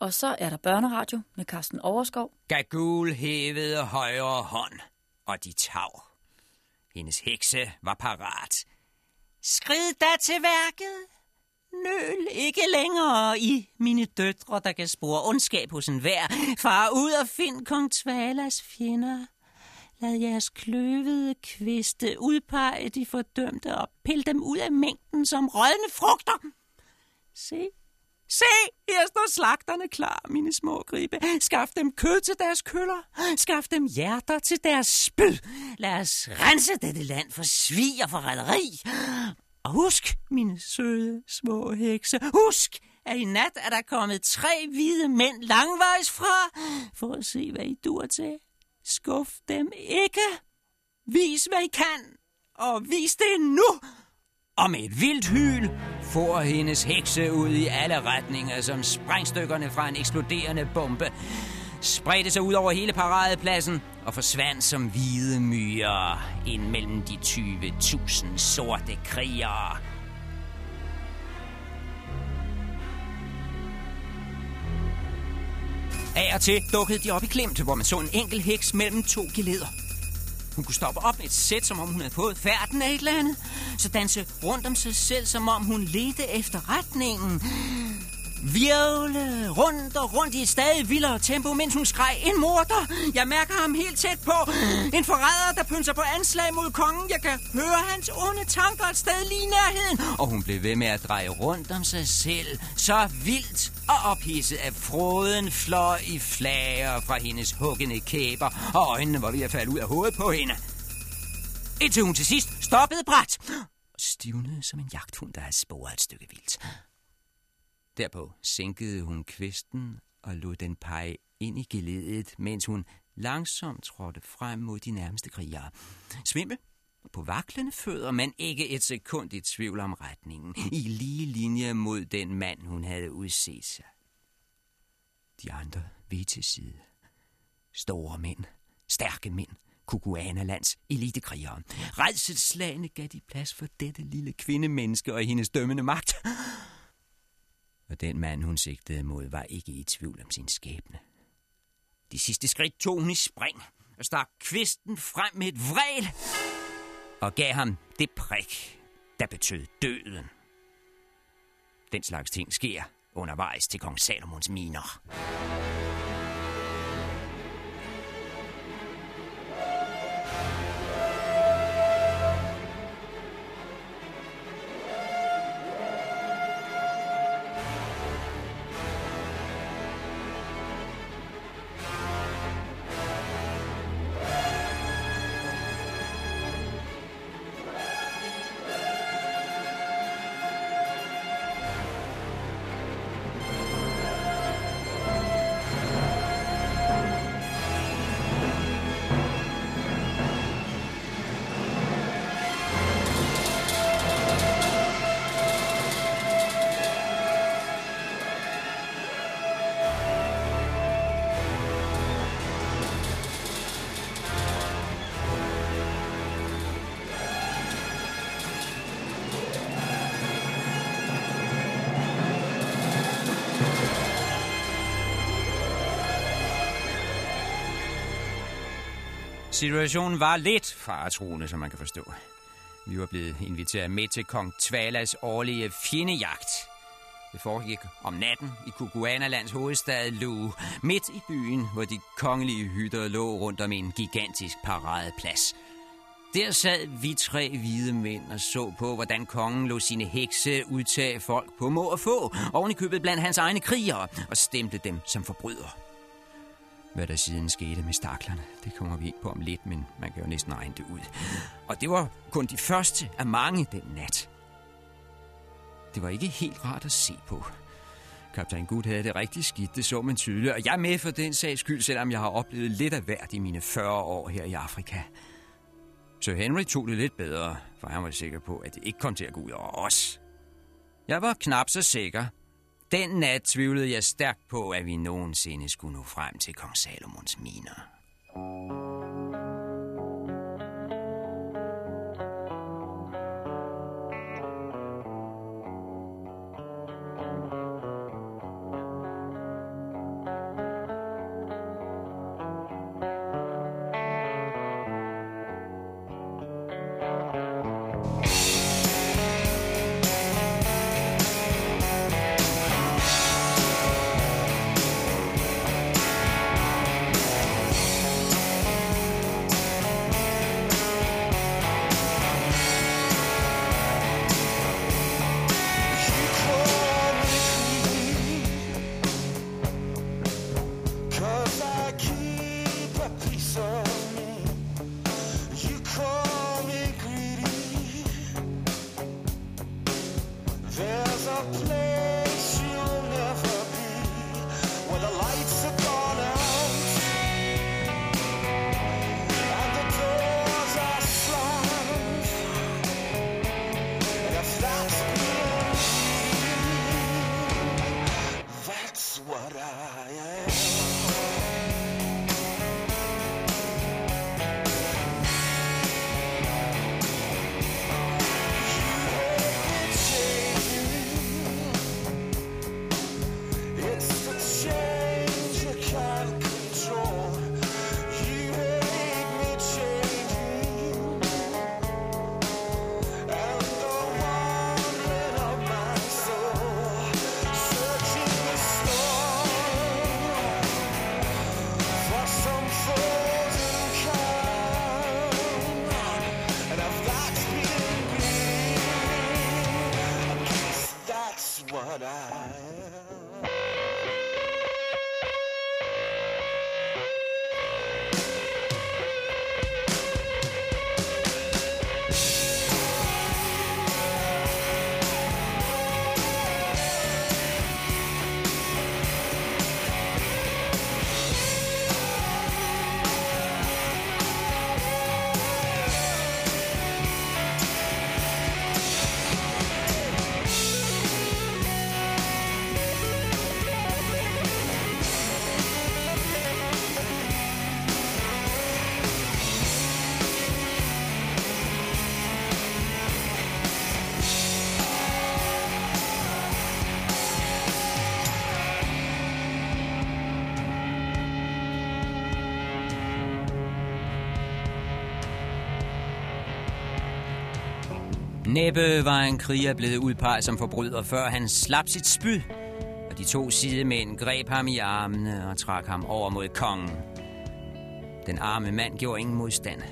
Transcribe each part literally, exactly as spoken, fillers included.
Og så er der børneradio med Carsten Overskov. Gagool hævede højre hånd, og de tav. Hendes hekse var parat. Skrid da til værket. Nøl ikke længere I, mine døtre, der kan spore ondskab hos enhver. Far ud og find Kong Twalas fjender. Lad jeres kløvede kviste udpege de fordømte og pille dem ud af mængden som rådne frugter. Se, se, her står slagterne klar, mine små gribe. Skaf dem kød til deres køller. Skaf dem hjerter til deres spyd. Lad os rense dette land for svig og forræderi. Og husk, mine søde små hekse, husk, at i nat er der kommet tre hvide mænd langvejs fra, for at se, hvad I dur til. Skuff dem ikke. Vis, hvad I kan, og vis det nu. Og med et vildt hyl for hendes hekse ud i alle retninger, som sprængstykkerne fra en eksploderende bombe, spredte sig ud over hele paradepladsen og forsvandt som hvide myrer ind mellem de tyve tusind sorte krigere. Af og til dukkede de op i klemt, hvor man så en enkel heks mellem to geleder. Hun kunne stoppe op med et sæt, som om hun havde fået færden af et eller andet, så danse rundt om sig selv, som om hun ledte efter retningen. Virvle rundt og rundt i et stadig vildere tempo, mens hun skreg: en morder! Jeg mærker ham helt tæt på. En forræder, der pynser på anslag mod kongen. Jeg kan høre hans onde tanker et sted lige nærheden. Og hun blev ved med at dreje rundt om sig selv, så vildt og ophidset, at froden fløj i flager fra hendes huggende kæber, og øjnene var ved at falde ud af hovedet på hende. Indtil hun til sidst stoppede brat og stivnede som en jagthund, der havde sporet et stykke vildt. Derpå sænkede hun kvisten og lod den pege ind i geledet, mens hun langsomt trådte frem mod de nærmeste krigere. Svimmel på vaklende fødder, men ikke et sekund i tvivl om retningen, i lige linje mod den mand, hun havde udset sig. De andre ved til side. Store mænd, stærke mænd, Kukuanalands elitekrigere. Rædselsslagene gav de plads for dette lille kvindemenneske og hendes dømmende magt. Og den mand, hun sigtede mod, var ikke i tvivl om sin skæbne. De sidste skridt tog hun i spring og stak kvisten frem med et vrel og gav ham det prik, der betød døden. Den slags ting sker undervejs til Kong Salomons miner. Situationen var lidt faretruende, som man kan forstå. Vi var blevet inviteret med til Kong Twalas årlige fjendejagt. Det foregik om natten i Kukuanalands hovedstad Lu, midt i byen, hvor de kongelige hytter lå rundt om en gigantisk paradeplads. Der sad vi tre hvide mænd og så på, hvordan kongen lod sine hekse udtage folk på må og få, oven i købet blandt hans egne krigere, og stemte dem som forbrydere. Hvad der siden skete med staklerne, det kommer vi ikke på om lidt, men man kan jo næsten regne det ud. Og det var kun de første af mange den nat. Det var ikke helt rart at se på. Kaptajn Good havde det rigtig skidt, det så man tydeligt, og jeg er med for den sags skyld, selvom jeg har oplevet lidt af hvert i mine fyrre år her i Afrika. Sir Henry tog det lidt bedre, for han var sikker på, at det ikke kom til at gå ud over os. Jeg var knap så sikker. Den nat tvivlede jeg stærkt på, at vi nogensinde skulle nå frem til Kong Salomons miner. Næppe var en kriger blevet udpeget som forbryder, før han slap sit spyd, og de to sidemænd greb ham i armene og trak ham over mod kongen. Den arme mand gjorde ingen modstand.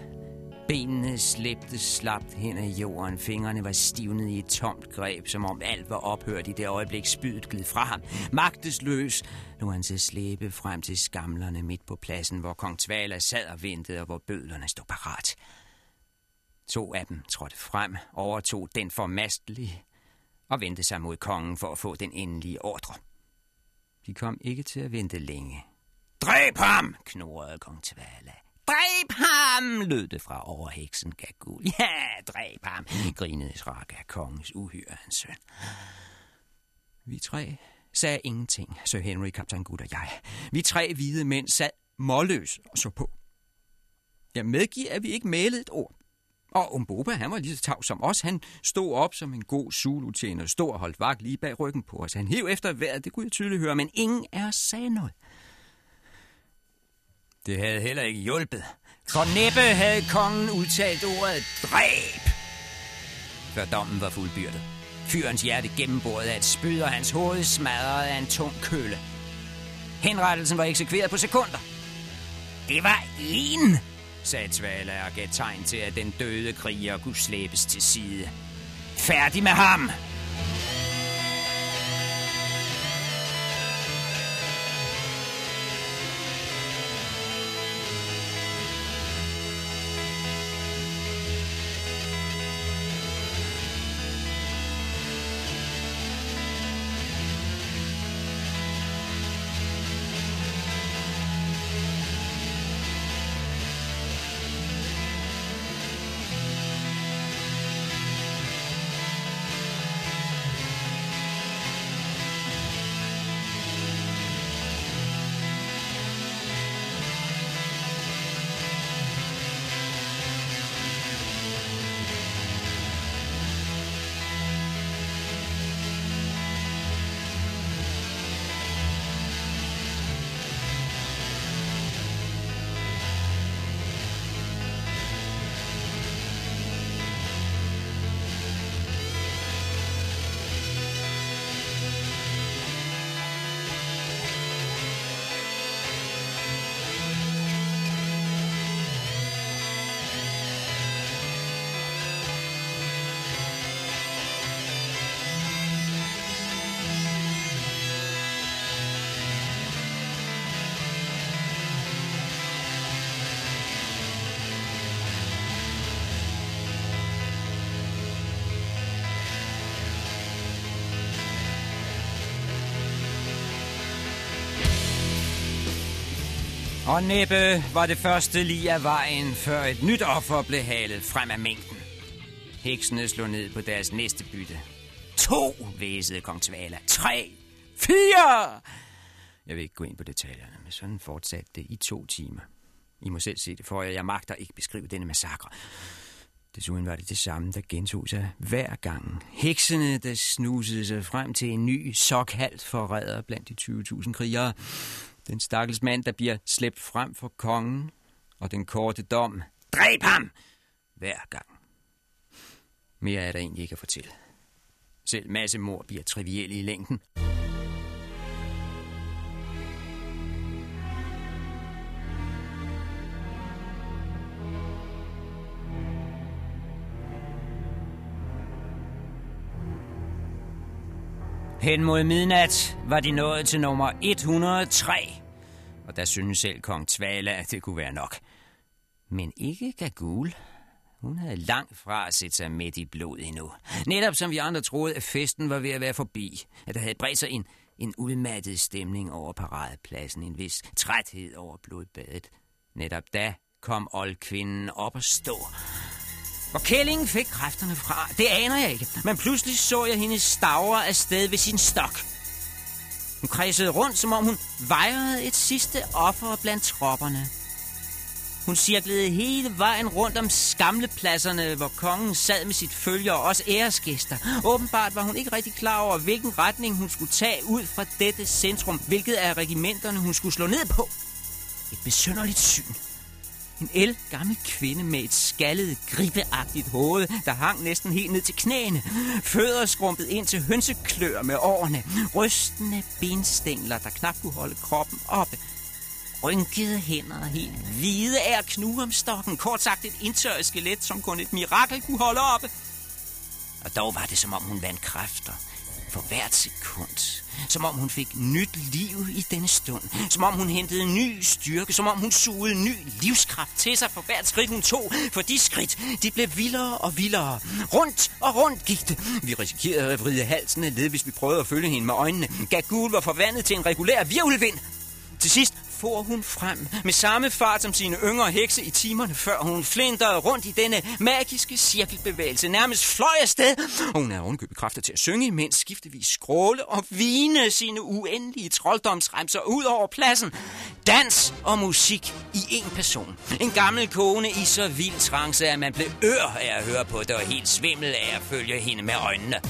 Benene slæbte slapt hen ad jorden, fingrene var stivnet i et tomt greb, som om alt var ophørt i det øjeblik spydet gled fra ham. Magtesløs lå han til slæbe frem til skamlerne midt på pladsen, hvor Kong Twala sad og ventede, og hvor bødlerne stod parat. To af dem trådte frem, overtog den formastelige og vendte sig mod kongen for at få den endelige ordre. De kom ikke til at vente længe. Dræb ham, knurrede Kong Twala. Dræb ham, lød det fra overheksen Gagool. Ja, dræb ham, grinede Srak af kongens uhyre, hans søn. Vi tre sagde ingenting, Sir Henry, Kaptajn Good og jeg. Vi tre hvide mænd sad målløs og så på. Jeg medgiver, at vi ikke malede et ord. Og Umbopa, han var lige så tav som os. Han stod op som en god Zulu-tjener, stod og holdt vagt lige bag ryggen på os. Han hev efter vejret, det kunne jeg tydeligt høre, men ingen af os sagde noget. Det havde heller ikke hjulpet, for næppe havde kongen udtalt ordet dræb, før dommen var fuldbyrdet. Fyrens hjerte gennemboret af et spyd, og hans hoved smadret af en tung køle. Henrettelsen var eksekveret på sekunder. Det var en... sagde Twala og gav tegn til, at den døde kriger kunne slæbes til side. Færdig med ham! Og næppe var det første lige af vejen, før et nyt offer blev halet frem af mængden. Heksene slog ned på deres næste bytte. To, væsede Kong Twala. Tre, fire! Jeg vil ikke gå ind på detaljerne, men sådan fortsatte det i to timer. I må selv se det for jer. Jeg magter ikke beskrive denne massakre. Desuden var det det samme, der gentog sig hver gang. Heksene, der snusede sig frem til en ny såkaldt forræder blandt de tyve tusind krigere. Den stakkels mand, der bliver slæbt frem for kongen. Og den korte dom, dræb ham! Hver gang. Mere er der egentlig ikke at fortælle. Selv massemord bliver trivielle i længden. Hen mod midnat var de nået til nummer et hundrede og tre, og der syntes selv Kong Twala, at det kunne være nok. Men ikke Gagool. Hun havde langt fra set sig midt i blod endnu. Netop som vi andre troede, at festen var ved at være forbi, at der havde bredt sig en, en udmattet stemning over paradepladsen, en vis træthed over blodbadet. Netop da kom oldkvinden op og stå. Hvor kællingen fik kræfterne fra, det aner jeg ikke. Men pludselig så jeg hende stavre afsted ved sin stok. Hun kredsede rundt, som om hun vejrede et sidste offer blandt tropperne. Hun cirklede hele vejen rundt om skamlepladserne, hvor kongen sad med sit følge og også æresgæster. Åbenbart var hun ikke rigtig klar over, hvilken retning hun skulle tage ud fra dette centrum, hvilket af regimenterne hun skulle slå ned på. Et besynderligt syn. En ældgammel kvinde med et skaldet, gribeagtigt hoved, der hang næsten helt ned til knæene. Fødder skrumpet ind til hønseklør med årene. Rystende benstængler, der knap kunne holde kroppen oppe. Rynkede hænder, helt hvide af knugomstokken. Kort sagt et indtørret skelet, som kun et mirakel kunne holde oppe. Og dog var det, som om hun vandt kræfter. For hvert sekund. Som om hun fik nyt liv i denne stund. Som om hun hentede ny styrke. Som om hun sugede ny livskraft til sig for hvert skridt, hun tog. For de skridt, de blev vildere og vildere. Rundt og rundt gik det. Vi risikerede at vride halsen af led, hvis vi prøvede at følge hende med øjnene. Gagool var forvandlet til en regulær hvirvelvind. Til sidst for hun frem med samme fart som sine yngre hekse i timerne før. Hun flinterede rundt i denne magiske cirkelbevægelse, nærmest fløj afsted. Og hun havde ovenkøbet kræfter til at synge, imens skiftevis skråle og hvine sine uendelige trolddomsremser ud over pladsen. Dans og musik i én person. En gammel kone i så vild trance, at man blev ør af at høre på det og helt svimmel af at følge hende med øjnene.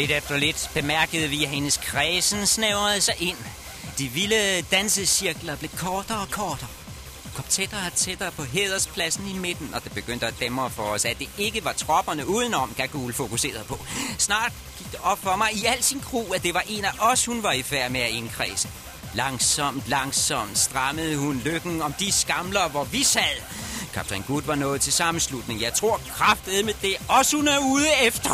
Lidt efter lidt bemærkede vi, at hendes kredsen snævrede sig ind. De vilde dansecirkler blev kortere og kortere. Kom tættere og tættere på hæderspladsen i midten, og det begyndte at dæmre for os, at det ikke var tropperne udenom, Gagool fokuserede på. Snart gik det op for mig i al sin kru, at det var en af os, hun var i færd med at indkredse. Langsomt, langsomt strammede hun lykken om de skamler, hvor vi sad. Kaptajn Good var nået til sammenslutning. Jeg tror kraftedme, det er os, hun er ude efter.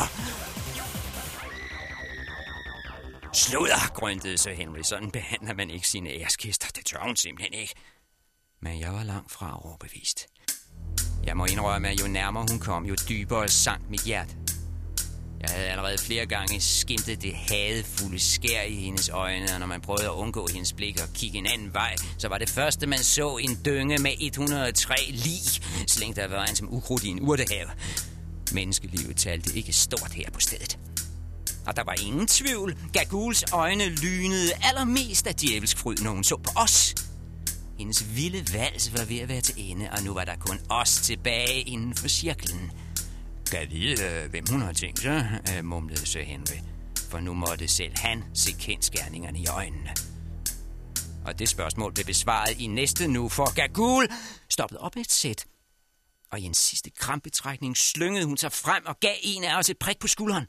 Sludder, grøntede Sir Henry. Sådan behandler man ikke sine æreskister. Det tør hun simpelthen ikke. Men jeg var langt fra overbevist. Jeg må indrømme, at jo nærmere hun kom, jo dybere sank mit hjerte. Jeg havde allerede flere gange skimtet det hadefulde skær i hendes øjne, og når man prøvede at undgå hendes blik og kigge en anden vej, så var det første, man så en dynge med et hundrede og tre lig, slængt af vejen som ukrudt i en urtehave. Menneskelivet talte ikke stort her på stedet. Og der var ingen tvivl. Gagools øjne lynede allermest af djævelsk fryd, når hun så på os. Hendes vilde vals var ved at være til ende, og nu var der kun os tilbage inden for cirklen. Gad vide, hvem hun har tænkt sig, mumlede Sir Henry, for nu måtte selv han se kendsgerningerne i øjnene. Og det spørgsmål blev besvaret i næste nu, for Gagool stoppede op et sæt, og i en sidste krampetrækning slyngede hun sig frem og gav en af os et prik på skulderen.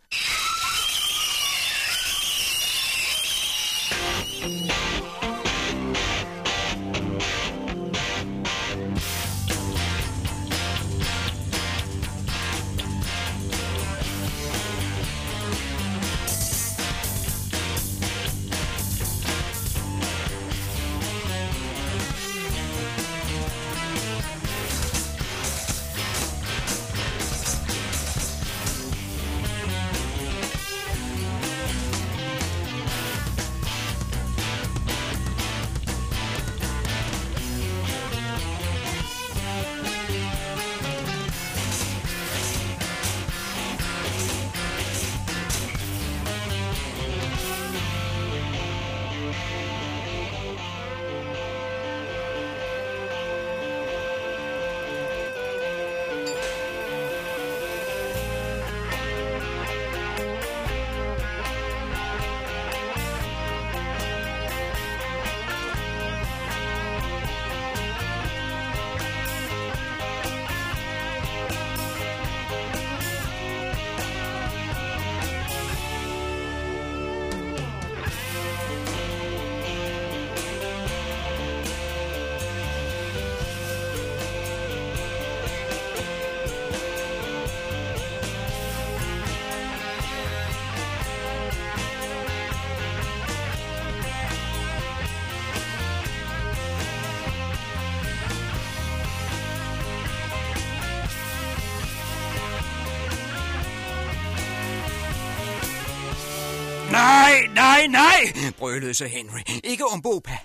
Nej, nej, nej, brølede Sir Henry. Ikke Umbopa.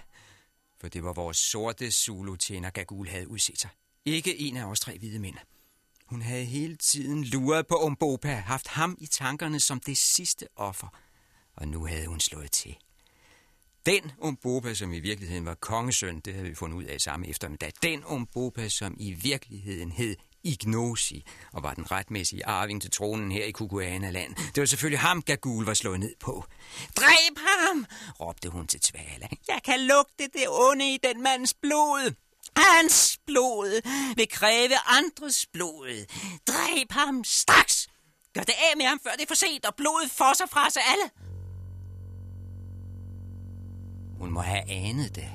For det var vores sorte Zulu-tjener, Gagool havde udset sig. Ikke en af os tre hvide mænd. Hun havde hele tiden luret på Umbopa, haft ham i tankerne som det sidste offer. Og nu havde hun slået til. Den Umbopa, som i virkeligheden var kongesøn, det havde vi fundet ud af samme eftermiddag. Den Umbopa, som i virkeligheden hed Ignosi, og var den retmæssige arving til tronen her i Kukuanaland. Det var selvfølgelig ham, Gagool var slået ned på. Dræb ham, råbte hun til Twala. Jeg kan lugte det onde i den mands blod. Hans blod vil kræve andres blod. Dræb ham straks. Gør det af med ham, før det er for sent, og blodet fosser fra sig alle. Hun må have anet det.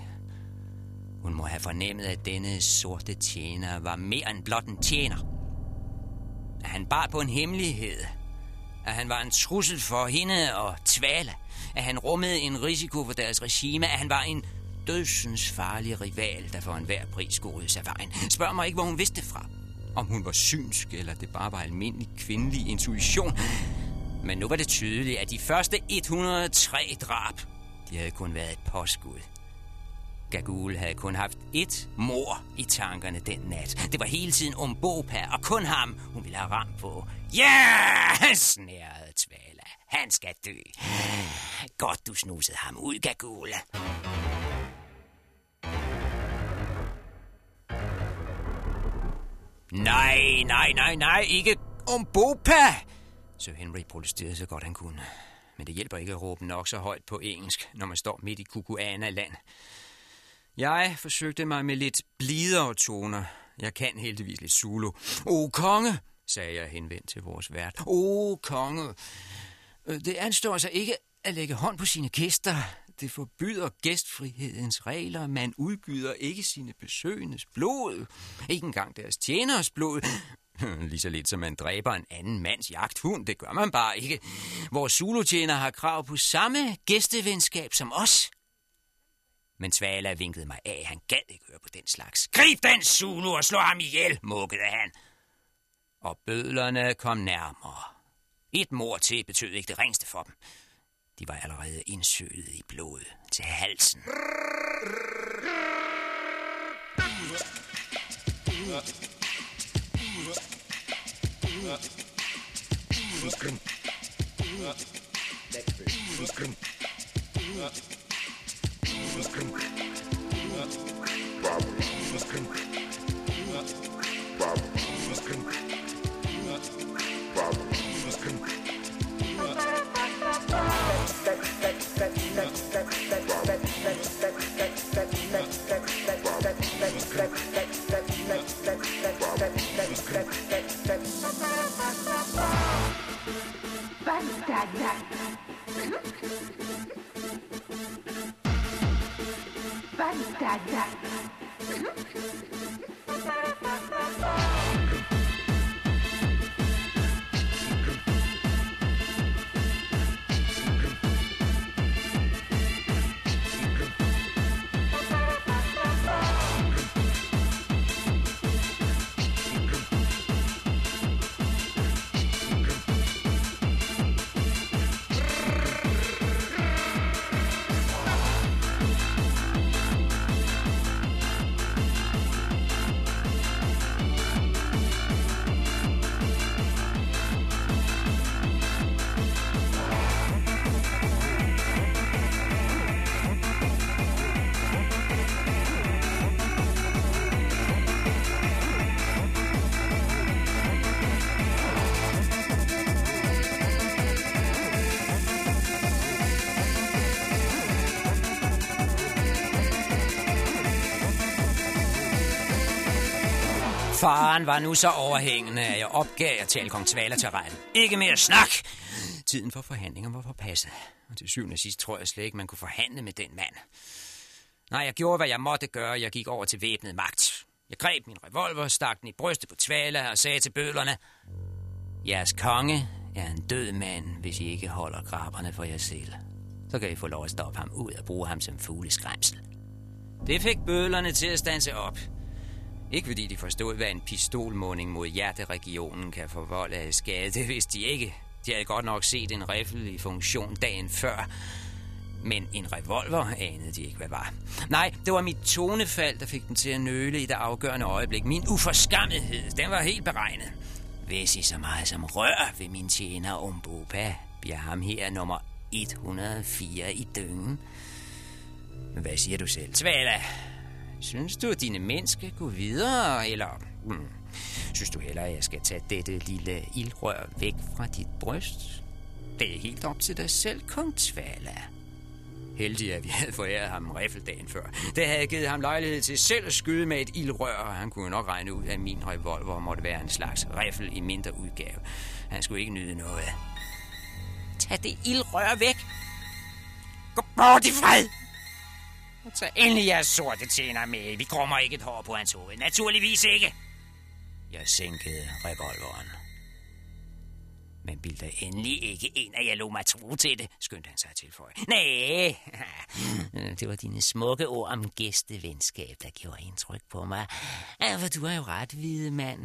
Hun må have fornemmet, at denne sorte tjener var mere end blot en tjener. At han bar på en hemmelighed. At han var en trussel for hende og Twala. At han rummede en risiko for deres regime. At han var en dødsensfarlig rival, der for enhver pris gåede sig vejen. Spørg mig ikke, hvor hun vidste fra. Om hun var synsk, eller det bare var almindelig kvindelig intuition. Men nu var det tydeligt, at de første et hundrede og tre drab, de havde kun været et påskud. Gagool havde kun haft ét mord i tankerne den nat. Det var hele tiden Umbopa, og kun ham, hun ville have ramt på. Ja, yeah! Snærede Twala. Han skal dø. Godt, du snusede ham ud, Gagool. Nej, nej, nej, nej, ikke Umbopa! Sir Henry protesterede så godt han kunne. men det hjælper ikke at råbe nok så højt på engelsk, når man står midt i Kukuanaland. Jeg forsøgte mig med lidt blidere toner. Jeg kan heldigvis lidt zulu. O konge, sagde jeg henvendt til vores vært. O konge, det anstår sig ikke at lægge hånd på sine gæster. Det forbyder gæstfrihedens regler. Man udgyder ikke sine besøgendes blod. Ikke engang deres tjeneres blod. Lige så lidt som man dræber en anden mands jagthund. Det gør man bare ikke. Vores zulutjener har krav på samme gæstevenskab som os. Men Svala vinkede mig af. Han gad ikke høre på den slags. Grib den Zulu og slå ham ihjel, mukkede han. Og bødlerne kom nærmere. Et mord til betød ikke det ringste for dem. De var allerede indsøget i blod til halsen. Faren var nu så overhængende, at jeg opgav at tale Kong Twala til retten. Ikke mere snak! Tiden for forhandlinger var forpasset. Og til syvende og sidst tror jeg slet ikke, man kunne forhandle med den mand. Nej, jeg gjorde, hvad jeg måtte gøre. Jeg gik over til væbnet magt. Jeg greb min revolver, stak den i brystet på Twala og sagde til bødlerne: jeres konge er en død mand, hvis I ikke holder krabberne for jer selv. Så kan I få lov at stoppe ham ud og bruge ham som fugleskræmsel. Det fik bødlerne til at standse op. Ikke fordi de forstod, hvad en pistolmåning mod hjerteregionen kan forvolde af skade. Det vidste de ikke. De havde godt nok set en riffel i funktion dagen før. Men en revolver anede de ikke, hvad var. Nej, det var mit tonefald, der fik dem til at nøle i det afgørende øjeblik. Min uforskammethed, den var helt beregnet. Hvis I så meget som rør ved min tjener Umbopa, bliver ham her nummer et hundrede og fire i dyngen. Men hvad siger du selv, Twala? Synes du, at dine mænd skal gå videre, eller mm, synes du hellere, at jeg skal tage dette lille ildrør væk fra dit bryst? Det er helt op til dig selv, Kong Twala. Heldig, at vi havde foræret ham riffeldagen før. Det havde givet ham lejlighed til selv at skyde med et ildrør, og han kunne nok regne ud, at min revolver måtte være en slags riffel i mindre udgave. Han skulle ikke nyde noget. Tag det ildrør væk! Gå bort i fred! Så endelig jeres sorte tjener med. Vi krummer ikke et hår på hans hoved. Naturligvis ikke. Jeg sænkede revolveren. Men vil der endelig ikke en af jer lå mig tro til det, skyndte han sig at tilføje. Næh, det var dine smukke ord om gæstevenskab, der gjorde indtryk på mig. Ja, for du er jo ret, hvide mand.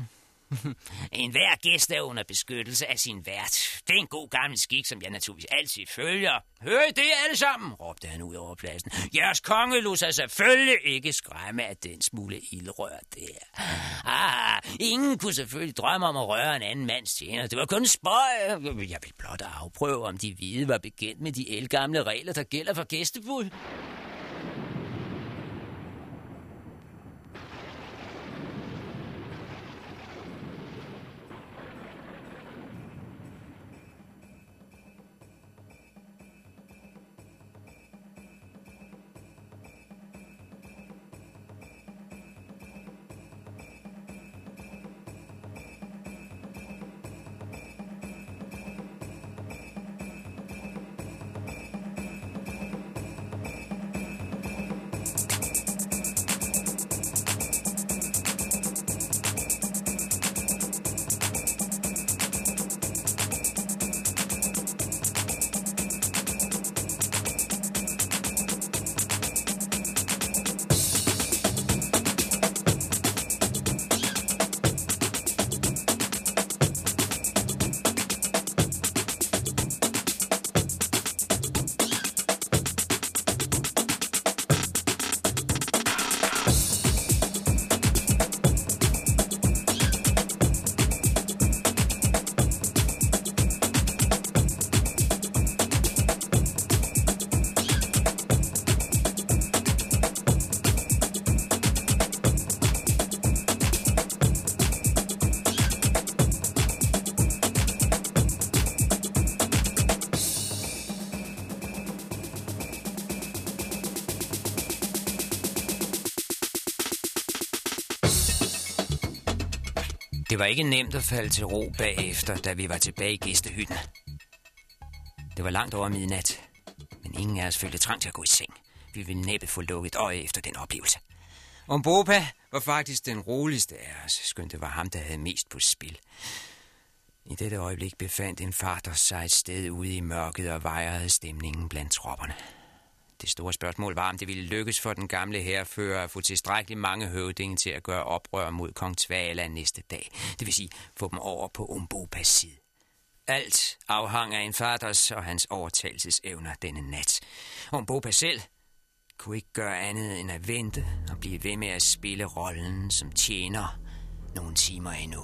En hver gæst er under beskyttelse af sin vært. Det er en god gammel skik, som jeg naturligvis altid følger. Hør det alle sammen, råbte han ud over pladsen. Jeres konge lod sig selvfølgelig ikke skræmme af den smule ildrør der. Ah, ingen kunne selvfølgelig drømme om at røre en anden mands tjener. Det var kun spøj. Jeg ville blot afprøve, om de hvide var bekendt med de ældgamle regler, der gælder for gæstebud. Det var ikke nemt at falde til ro bagefter, da vi var tilbage i gæstehytten. Det var langt over midnat, men ingen af os følte trang til at gå i seng. Vi ville næppe få lukket øje efter den oplevelse. Umbopa var faktisk den roligste af os, skønt det var ham, der havde mest på spil. I dette øjeblik befandt Infartos sig et sted ude i mørket og vejrede stemningen blandt tropperne. Det store spørgsmål var, om det ville lykkes for den gamle hærfører at få tilstrækkeligt mange høvdinge til at gøre oprør mod Kong Twala næste dag. Det vil sige, få dem over på Umbopas side. Alt afhang af Infartos og hans overtagelsesevner denne nat. Umbopa selv kunne ikke gøre andet end at vente og blive ved med at spille rollen som tjener nogle timer endnu.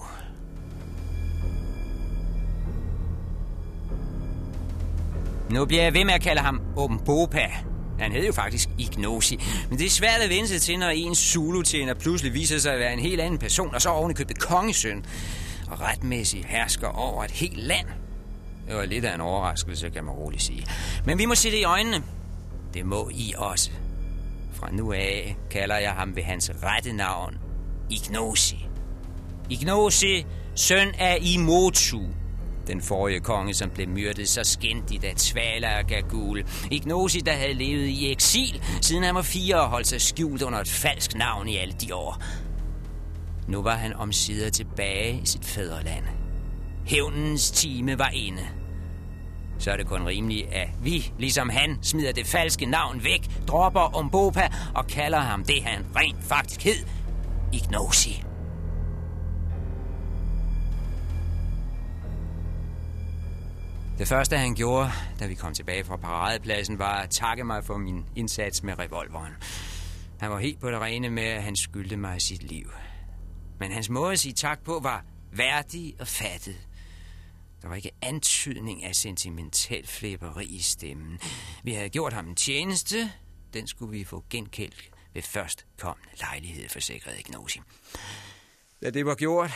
Nu bliver jeg ved med at kalde ham Umbopa. Han hed jo faktisk Ignosi. Men det er svært at vende sig til, når ens Zulu-tjener pludselig viser sig at være en helt anden person, og så ovenikøbet kongesøn og retmæssigt hersker over et helt land. Det var lidt af en overraskelse, kan man roligt sige. Men vi må se det i øjnene. Det må I også. Fra nu af kalder jeg ham ved hans rette navn, Ignosi. Ignosi, søn af Imotu. Den forrige konge, som blev myrdet så skændigt af Twala og Gagool. Ignosi, der havde levet i eksil, siden han var fire og holdt sig skjult under et falsk navn i alle de år. Nu var han omsider tilbage i sit fædreland. Hævnens time var inde. Så er det kun rimeligt, at vi, ligesom han, smider det falske navn væk, dropper Umbopa og kalder ham det, han rent faktisk hed, Ignosi. Det første, han gjorde, da vi kom tilbage fra paradepladsen, var at takke mig for min indsats med revolveren. Han var helt på det rene med, at han skyldte mig sit liv. Men hans måde at sige tak på var værdig og fattet. Der var ikke antydning af sentimental flæberi i stemmen. Vi havde gjort ham en tjeneste. Den skulle vi få genkaldt ved førstkommende lejlighed, forsikrede Ignosi. Da det var gjort,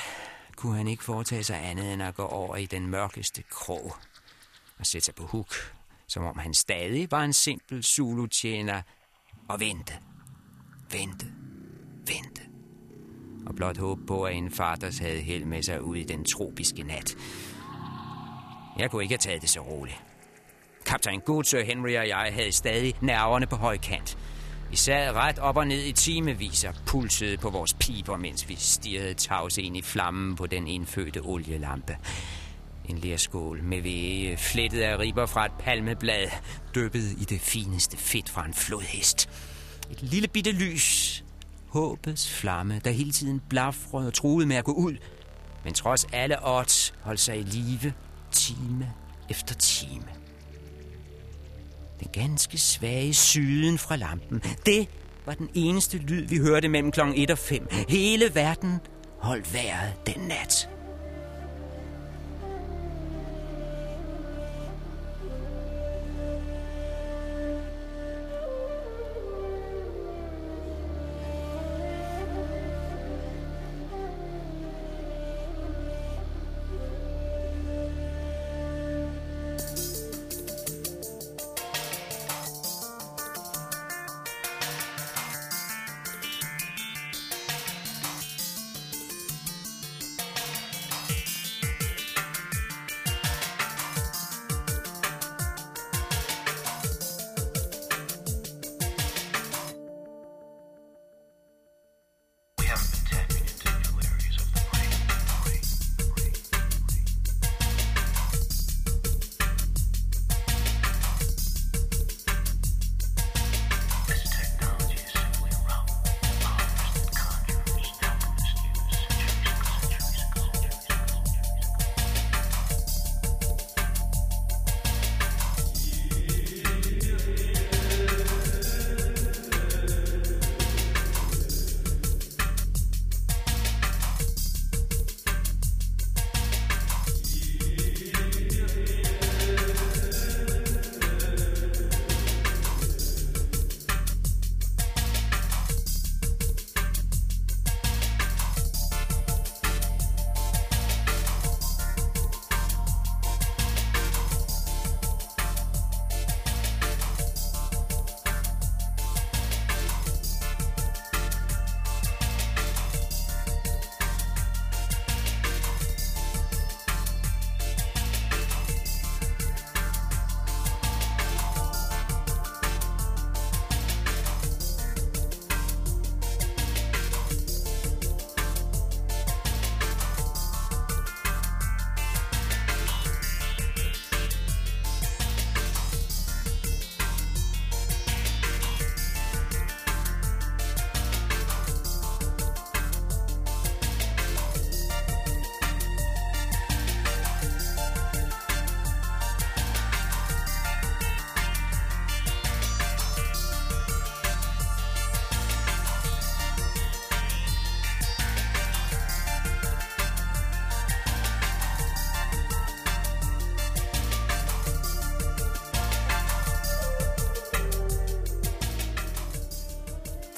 kunne han ikke foretage sig andet end at gå over i den mørkeste krog og sætte sig på huk, som om han stadig var en simpel Zulu-tjener, og vente, vente, vente. Og blot håbe på, at Infartos havde held med sig ud i den tropiske nat. Jeg kunne ikke have taget det så roligt. Kaptajn Good, Sir Henry og jeg havde stadig nerverne på højkant. Vi sad ret op og ned i timevis og pulsede på vores piber, mens vi stirrede tavs ind i flammen på den indfødte olielampe. En lerskål med væge, flettet af ribber fra et palmeblad, dyppet i det fineste fedt fra en flodhest. Et lille bitte lys, håbets flamme, der hele tiden blafrede og truede med at gå ud, men trods alle odds holdt sig i live time efter time. Den ganske svage syden fra lampen, det var den eneste lyd, vi hørte mellem klokken et og fem. Hele verden holdt vejret den nat.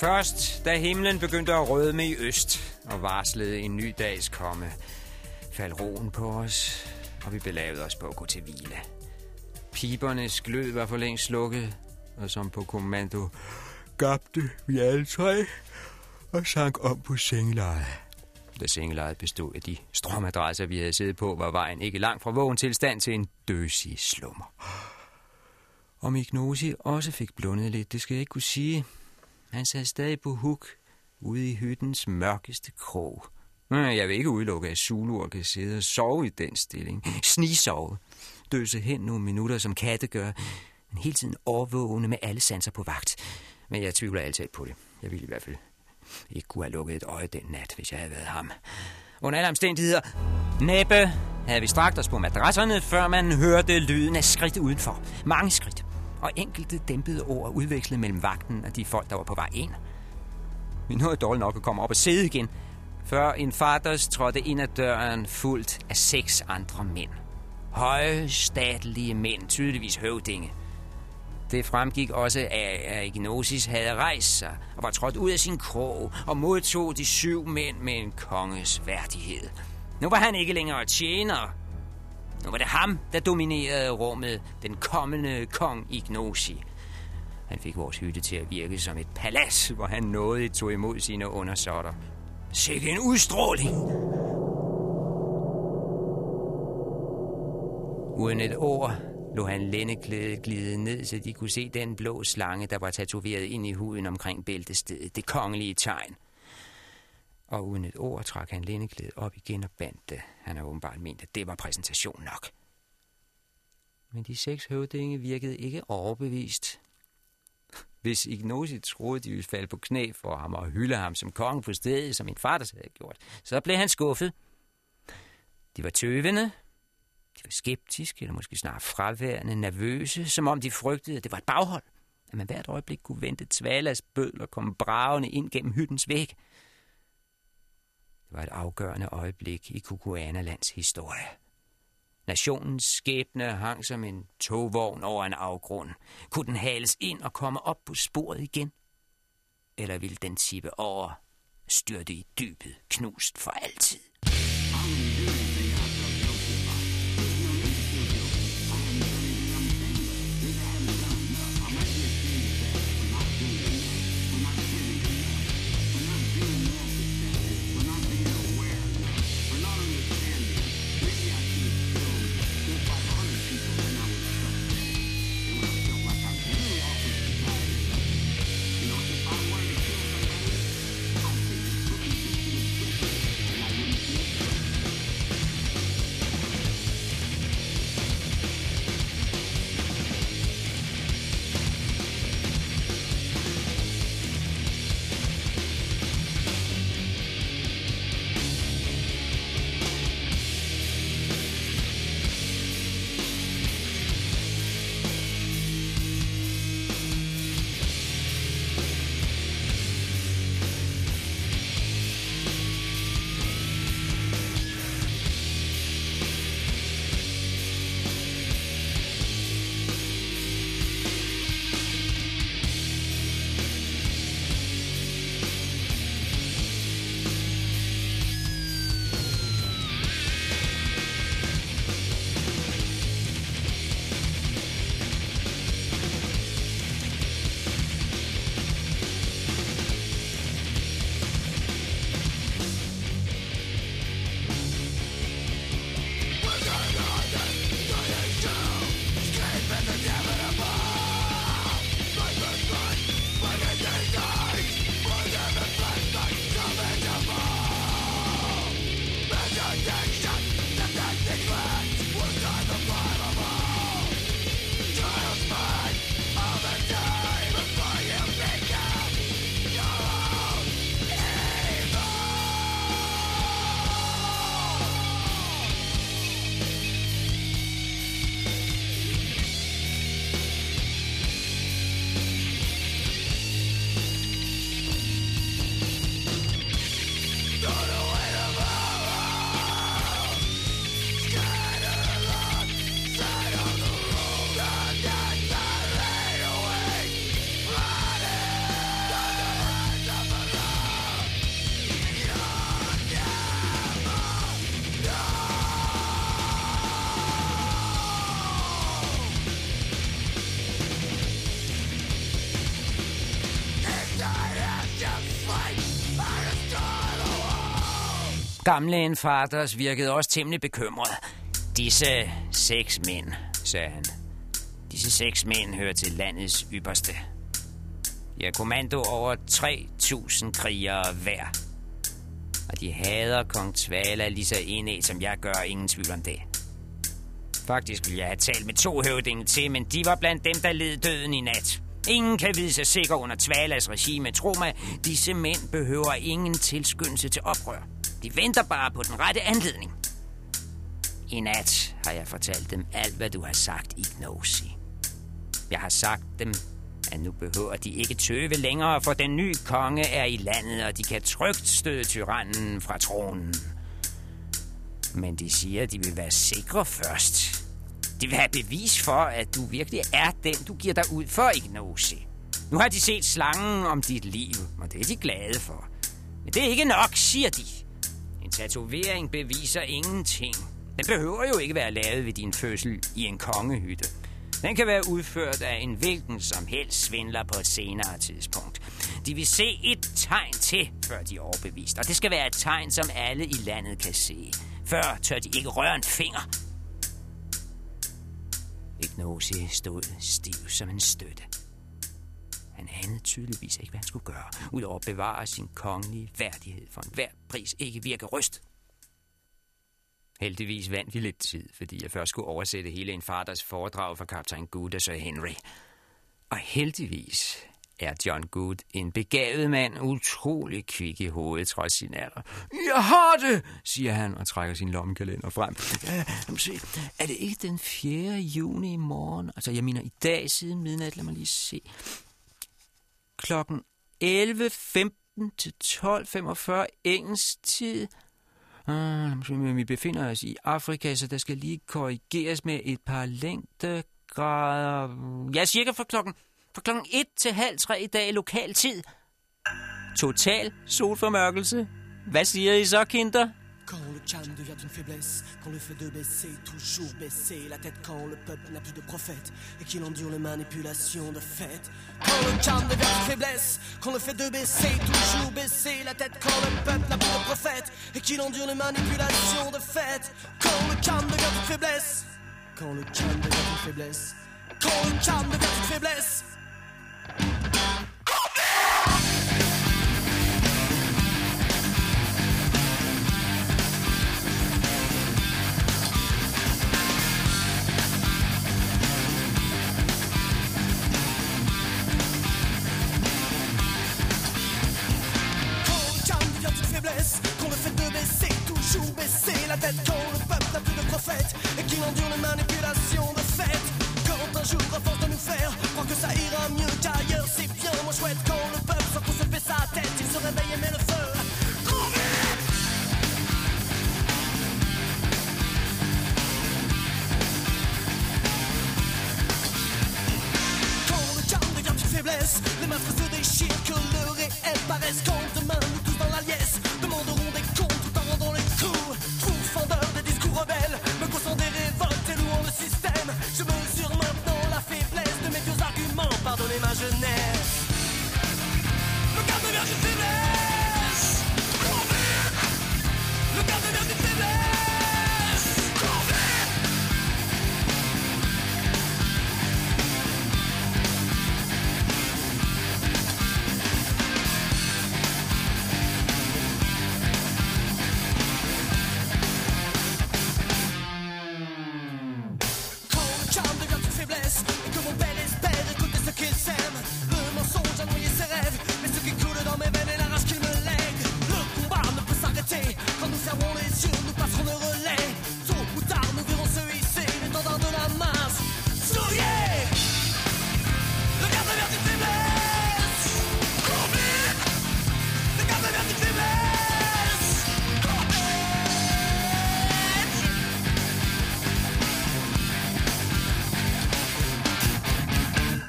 Først, da himlen begyndte at rødme i øst og varslede en ny dags komme, faldt roen på os, og vi belavede os på at gå til hvile. Pibernes glød var for længst slukket, og som på kommando gabte vi alle tre og sank om på sengeleje. Da sengelejet bestod af de strømadresser, vi havde siddet på, var vejen ikke langt fra vågen tilstand til en døsig slummer. Om Ignosi også fik blundet lidt, det skal jeg ikke kunne sige. Han sad stadig på huk ude i hyttens mørkeste krog. Jeg vil ikke udelukke, at Zuluer kan sidde og sove i den stilling. Snigsove. Døse hen nogle minutter, som katte gør. Men hele tiden overvågende med alle sanser på vagt. Men jeg tvivler altid på det. Jeg ville i hvert fald ikke kunne have lukket et øje den nat, hvis jeg havde været ham. Under alle omstændigheder, næppe havde vi strakt os på madrasserne, før man hørte lyden af skridt udenfor. Mange skridt. Og enkelte dæmpede ord udvekslet mellem vagten og de folk, der var på vej ind. Vi nåede dårligt nok at komme op og sidde igen, før Infartos trådte ind ad døren fuldt af seks andre mænd. Høje, statlige mænd, tydeligvis høvdinge. Det fremgik også af, at Ignosis havde rejst sig og var trådt ud af sin krog og modtog de syv mænd med en konges værdighed. Nu var han ikke længere tjener. Nu var det ham, der dominerede rummet, den kommende kong Ignosi. Han fik vores hytte til at virke som et palads, hvor han nådigt tog imod sine undersåtter. Sikke en udstråling! Uden et ord lod han lændeklædet glide ned, så de kunne se den blå slange, der var tatoveret ind i huden omkring bæltestedet, det kongelige tegn. Og uden et ord trak han lændeklædet op igen og bandt det. Han har åbenbart ment, at det var præsentation nok. Men de seks høvdinge virkede ikke overbevist. Hvis Ignosi troede, de ville falde på knæ for ham og hylde ham som konge på stedet, som min far der havde gjort, så blev han skuffet. De var tøvende. De var skeptiske, eller måske snart fraværende, nervøse, som om de frygtede, at det var et baghold. At man hvert øjeblik kunne vente Tvalas bødler komme bragende ind gennem hyttens væg. Det var et afgørende øjeblik i Kukuanalands historie. Nationens skæbne hang som en togvogn over en afgrund. Kunne den hales ind og komme op på sporet igen? Eller ville den tippe over, styrte i dybet, knust for altid? Gamle Infartos virkede også temmelig bekymret. Disse seks mænd, sagde han. Disse seks mænd hører til landets ypperste. De har kommando over tre tusind krigere hver. Og de hader Kong Twala lige så indædt, som jeg gør, ingen tvivl om det. Faktisk ville jeg have talt med to høvdinge til, men de var blandt dem, der led døden i nat. Ingen kan vide sig sikker under Twalas regime. Tro mig, disse mænd behøver ingen tilskyndelse til oprør. De venter bare på den rette anledning. I nat har jeg fortalt dem alt, hvad du har sagt, Ignosi. Jeg har sagt dem, at nu behøver de ikke tøve længere, for den nye konge er i landet, og de kan trygt støde tyrannen fra tronen. Men de siger, at de vil være sikre først. De vil have bevis for, at du virkelig er den, du giver dig ud for, Ignosi. Nu har de set slangen om dit liv, og det er de glade for. Men det er ikke nok, siger de. En tatovering beviser ingenting. Den behøver jo ikke være lavet ved din fødsel i en kongehytte. Den kan være udført af en hvilken som helst svindler på et senere tidspunkt. De vil se et tegn til, før de er overbevist. Og det skal være et tegn, som alle i landet kan se. Før tør de ikke røre en finger. Ignosi stod stiv som en støtte. Han anede tydeligvis ikke, hvad han skulle gøre, udover at bevare sin kongelige værdighed for enhver pris ikke virke ryst. Heldigvis vandt vi lidt tid, fordi jeg først skulle oversætte hele Infartos foredrag fra kaptajn Good og Sir Henry. Og heldigvis er John Good en begavet mand, utrolig kvik i hovedet trods sin alder. Jeg har det, siger han og trækker sin lommekalender frem. Uh, se. Er det ikke den fjerde juni i morgen? Altså, jeg mener i dag siden midnat, lad mig lige se. Klokken elleve femten til tolv femogfyrre engelsk tid. Uh, vi befinder os i Afrika, så der skal lige korrigeres med et par længdegrader. Ja, cirka fra klokken... Fra klokken et til halv tre i dag lokal tid. Total solformørkelse. Hvad siger I så, kinder? Quand le calme devient une faiblesse, quand le fait de baisser, toujours baisser la tête, quand le peuple n'a plus de prophète et qu'il endure les manipulations de fait. Quand le calme devient une faiblesse, quand le fait de baisser, toujours baisser la tête, quand le peuple n'a plus de prophète et qu'il endure les manipulations de fait. Quand le calme devient une faiblesse, quand le calme devient une faiblesse, quand le calme devient une faiblesse. Qu'on le fait de baisser, toujours baisser la tête. Quand le peuple n'a plus de prophète et qu'il endure les manipulations de fait. Quand un jour à force de nous faire croire que ça ira mieux qu'ailleurs, c'est bien moins chouette. Quand le peuple sans qu'on se fait sa tête, il se réveille et met le feu. Quand le calme devient une faiblesse, les maîtres se déchirent, que le réel paraisse. Quand demain nous tous dans la liesse demanderont des comptes tout en rendant les coups. Trouve fendeur des discours rebelles, me causant des révoltes et louant le système. Je mesure maintenant la faiblesse de mes vieux arguments, pardonnez ma jeunesse. Le garde devient une faiblesse. Le garde devient une faiblesse.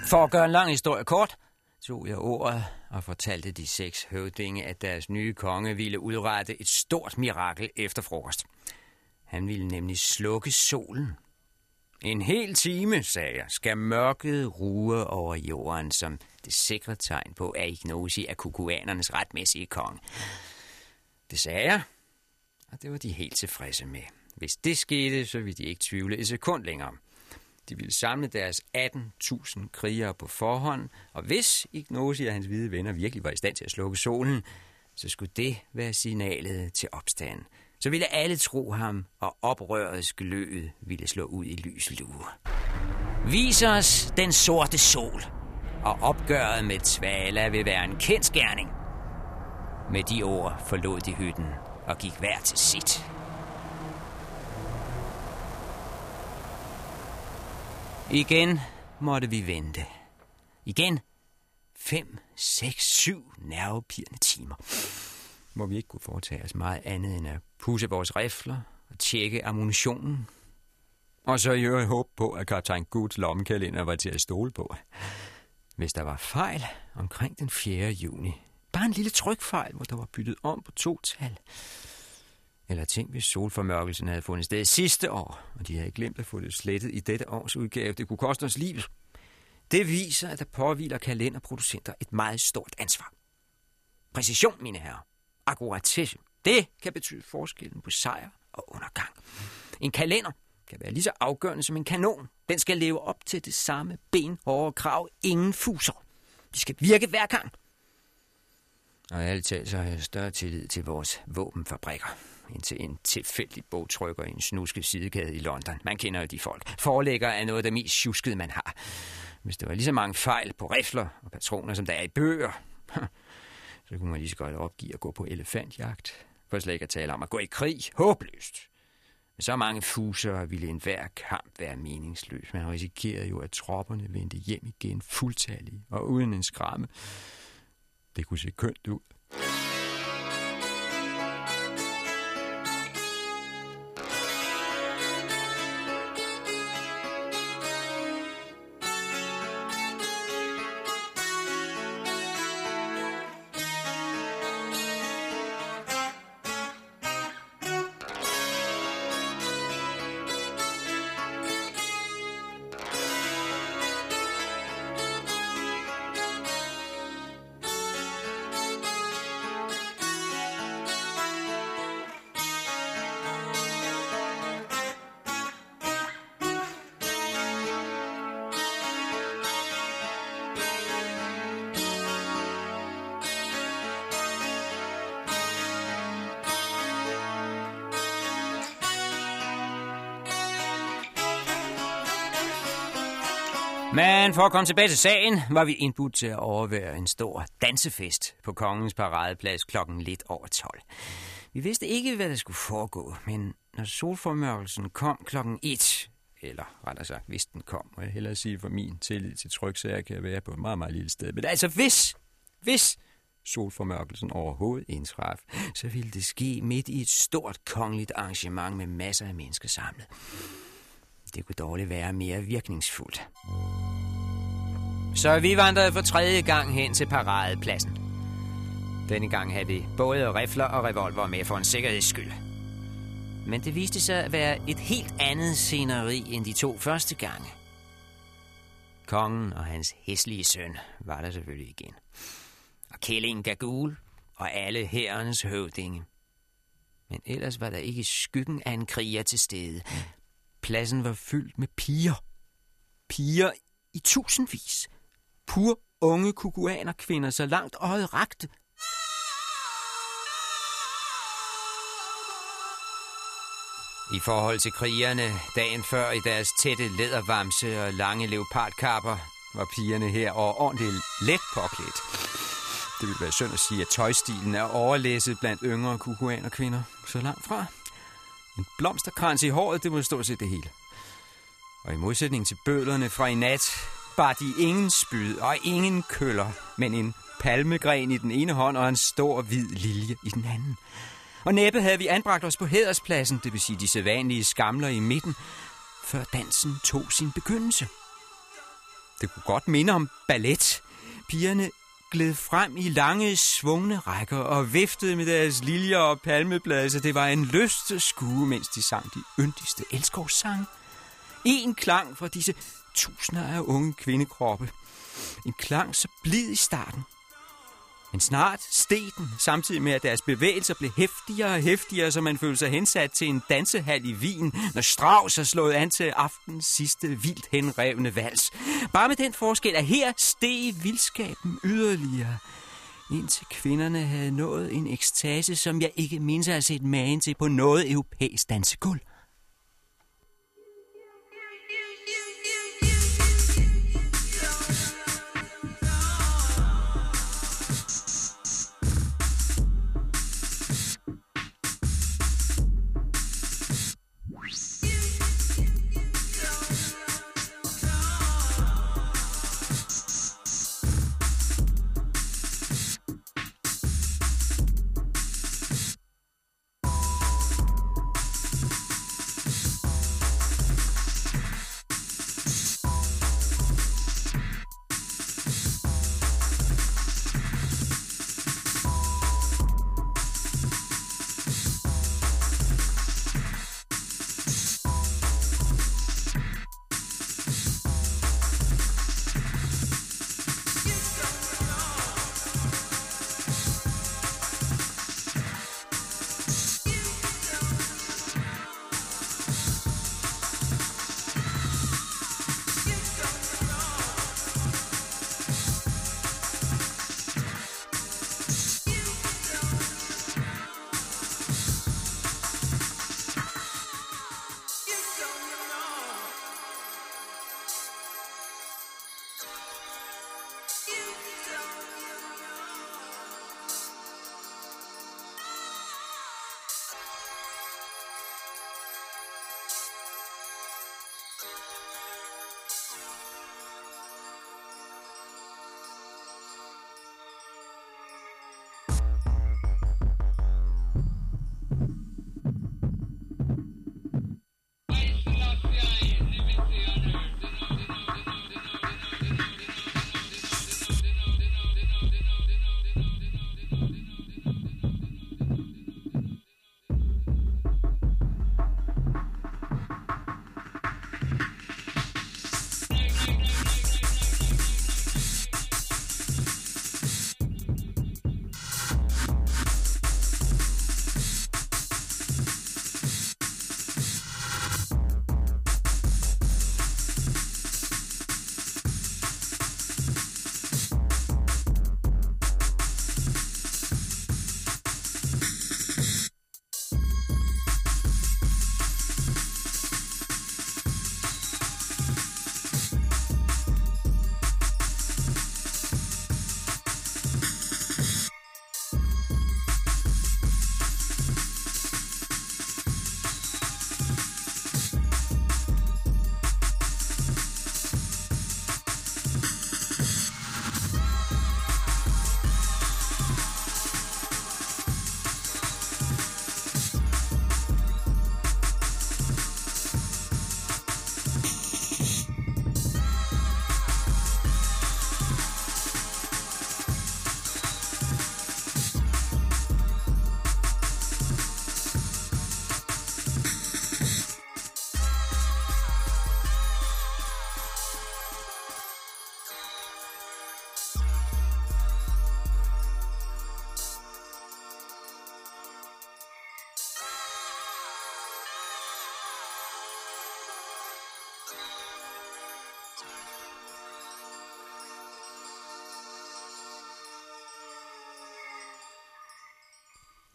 For at gøre en lang historie kort, tog jeg ordet og fortalte de seks høvdinge, at deres nye konge ville udrette et stort mirakel efter frokost. Han ville nemlig slukke solen. En hel time, sagde jeg, skal mørket ruge over jorden som det sikre tegn på, at Ignosi er kukuanernes retmæssige konge. Det sagde jeg, Og det var de helt tilfredse med. Hvis det skete, så ville de ikke tvivle et sekund længere. De ville samle deres atten tusind krigere på forhånd, og hvis Ignosi og hans hvide venner virkelig var i stand til at slukke solen, så skulle det være signalet til opstand. Så ville alle tro ham, og oprørets glød ville slå ud i lys lue. Vis os den sorte sol, og opgøret med Twala vil være en kendsgerning. Med de ord forlod de hytten og gik hver til sit. Igen måtte vi vente. Igen fem, seks, syv nervepirrende timer, hvor vi ikke kunne foretage os meget andet end at pudse vores rifler og tjekke ammunitionen. Og så i øvrigt håb på, at kaptajn Goods lommekalender var til at stole på. Hvis der var fejl omkring den fjerde juni, bare en lille trykfejl, hvor der var byttet om på to tal. Eller tænk, hvis solformørkelsen havde fundet sted sidste år, og de havde glemt at få det slettet i dette års udgave. Det kunne koste os livet. Det viser, at der påhviler kalenderproducenter et meget stort ansvar. Præcision, mine herrer. Akkuratesse. Det kan betyde forskellen på sejr og undergang. En kalender kan være lige så afgørende som en kanon. Den skal leve op til det samme benhårde krav. Ingen fuser. De skal virke hver gang. Og ærligt talt, så har jeg større tillid til vores våbenfabrikker end til en tilfældig bogtrykker i en snusket sidegade i London. Man kender jo de folk. Forlægger er noget af det mest sjuskede, man har. Hvis der var lige så mange fejl på rifler og patroner, som der er i bøger, så kunne man lige så godt opgive at gå på elefantjagt. For slet ikke at tale om at gå i krig. Håbløst. Med så mange fuser ville enhver kamp være meningsløs. Man risikerede jo, at tropperne vendte hjem igen fuldtallige og uden en skramme. Det kunne se kønt ud. Men for at komme tilbage til sagen, var vi indbudt til at overvære en stor dansefest på Kongens Paradeplads klokken lidt over tolv. Vi vidste ikke, hvad der skulle foregå, men når solformørkelsen kom klokken et, eller rettere sagt, hvis den kom, og jeg hellere sige for min tillid til tryksager, kan jeg være på et meget, meget lille sted. Men altså hvis, hvis solformørkelsen overhovedet indtraf, så ville det ske midt i et stort kongeligt arrangement med masser af mennesker samlet. Det kunne dårligt være mere virkningsfuldt. Så vi vandrede for tredje gang hen til paradepladsen. Denne gang havde vi både rifler og revolver med for en sikkerheds skyld. Men det viste sig at være et helt andet sceneri end de to første gange. Kongen og hans hæslige søn var der selvfølgelig igen. Og kællingen Gagool og alle hærens høvdinge. Men ellers var der ikke skyggen af en kriger til stede. Pladsen var fyldt med piger. Piger i tusindvis. Pur unge kukuanerkvinder, så langt øjet rakte. I forhold til krigerne dagen før i deres tætte lædervamse og lange leopardkapper, var pigerne her ordentligt let påklædt. Det ville være synd at sige, at tøjstilen er overlæsset blandt yngre kukuanerkvinder, så langt fra. En blomsterkrans i håret, det må stort set det hele. Og i modsætning til bødlerne fra i nat, bar de ingen spyd og ingen køller, men en palmegren i den ene hånd og en stor hvid lilje i den anden. Og næppe havde vi anbragt os på hæderspladsen, det vil sige de sædvanlige skamler i midten, før dansen tog sin begyndelse. Det kunne godt minde om ballet. Pigerne gled frem i lange, svungne rækker og viftede med deres liljer og palmeblade, så det var en lyst at skue, mens de sang de yndigste elskovssange. En klang fra disse tusinder af unge kvindekroppe. En klang så blid i starten, Men snart steg den, samtidig med at deres bevægelser blev hæftigere og hæftigere, så man følte sig hensat til en dansehal i Wien, når Strauss er slået an til aftenens sidste vildt henrevne vals. Bare med den forskel, at her steg vildskaben yderligere, indtil kvinderne havde nået en ekstase, som jeg ikke mindst har set magen til på noget europæisk dansegulv.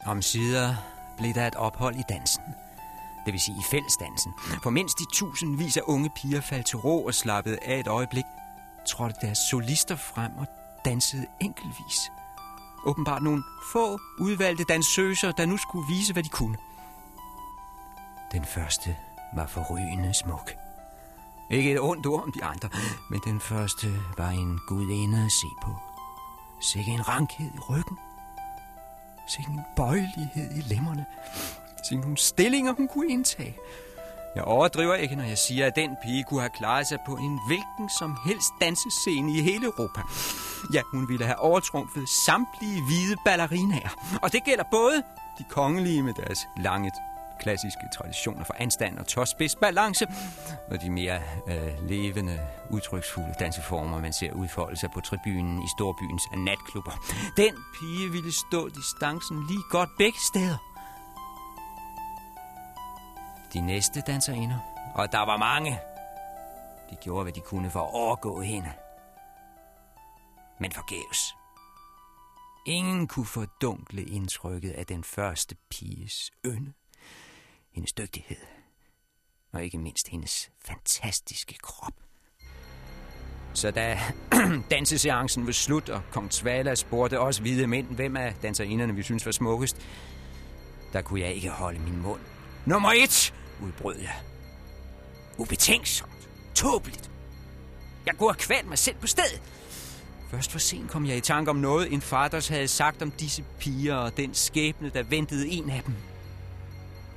Om sider blev der et ophold i dansen, det vil sige i fællesdansen, for mens de tusindvis af unge piger faldt til ro og slappede af et øjeblik, trådte deres solister frem og dansede enkeltvis. Åbenbart nogle få udvalgte dansøser, der nu skulle vise, hvad de kunne. Den første var forrygende smuk. Ikke et ondt ord om de andre, men den første var en gudinde at se på. Sikke en rankhed i ryggen. Sikke en bøjelighed i lemmerne. Sikke nogle stillinger, hun kunne indtage. Jeg overdriver ikke, når jeg siger, at den pige kunne have klaret sig på en hvilken som helst dansescene i hele Europa. Ja, hun ville have overtrumfet samtlige hvide ballerinaer. Og det gælder både de kongelige med deres lange klassiske traditioner for anstand og tåspidsbalance, og de mere øh, levende, udtryksfulde danseformer, man ser udfolde sig på tribunen i storbyens natklubber. Den pige ville stå distancen lige godt begge steder. De næste danserinder, og der var mange, de gjorde, hvad de kunne for at overgå hende. Men forgæves. Ingen kunne fordunkle indtrykket af den første piges ynde, hendes dygtighed og ikke mindst hendes fantastiske krop. Så da danseseancen var slut, og Kong Twala spurgte os hvide mænd, hvem af danserinderne vi synes var smukkest, der kunne jeg ikke holde min mund. Nummer et, udbrød jeg. Ubetænksomt, tåbeligt. Jeg kunne have kvalt mig selv på stedet. Først for sent kom jeg i tanke om noget, Infartos havde sagt om disse piger og den skæbne, der ventede en af dem.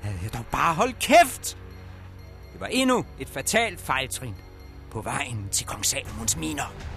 Havde jeg dog bare holdt kæft! Det var endnu et fatalt fejltrin på vejen til Kong Salomons miner.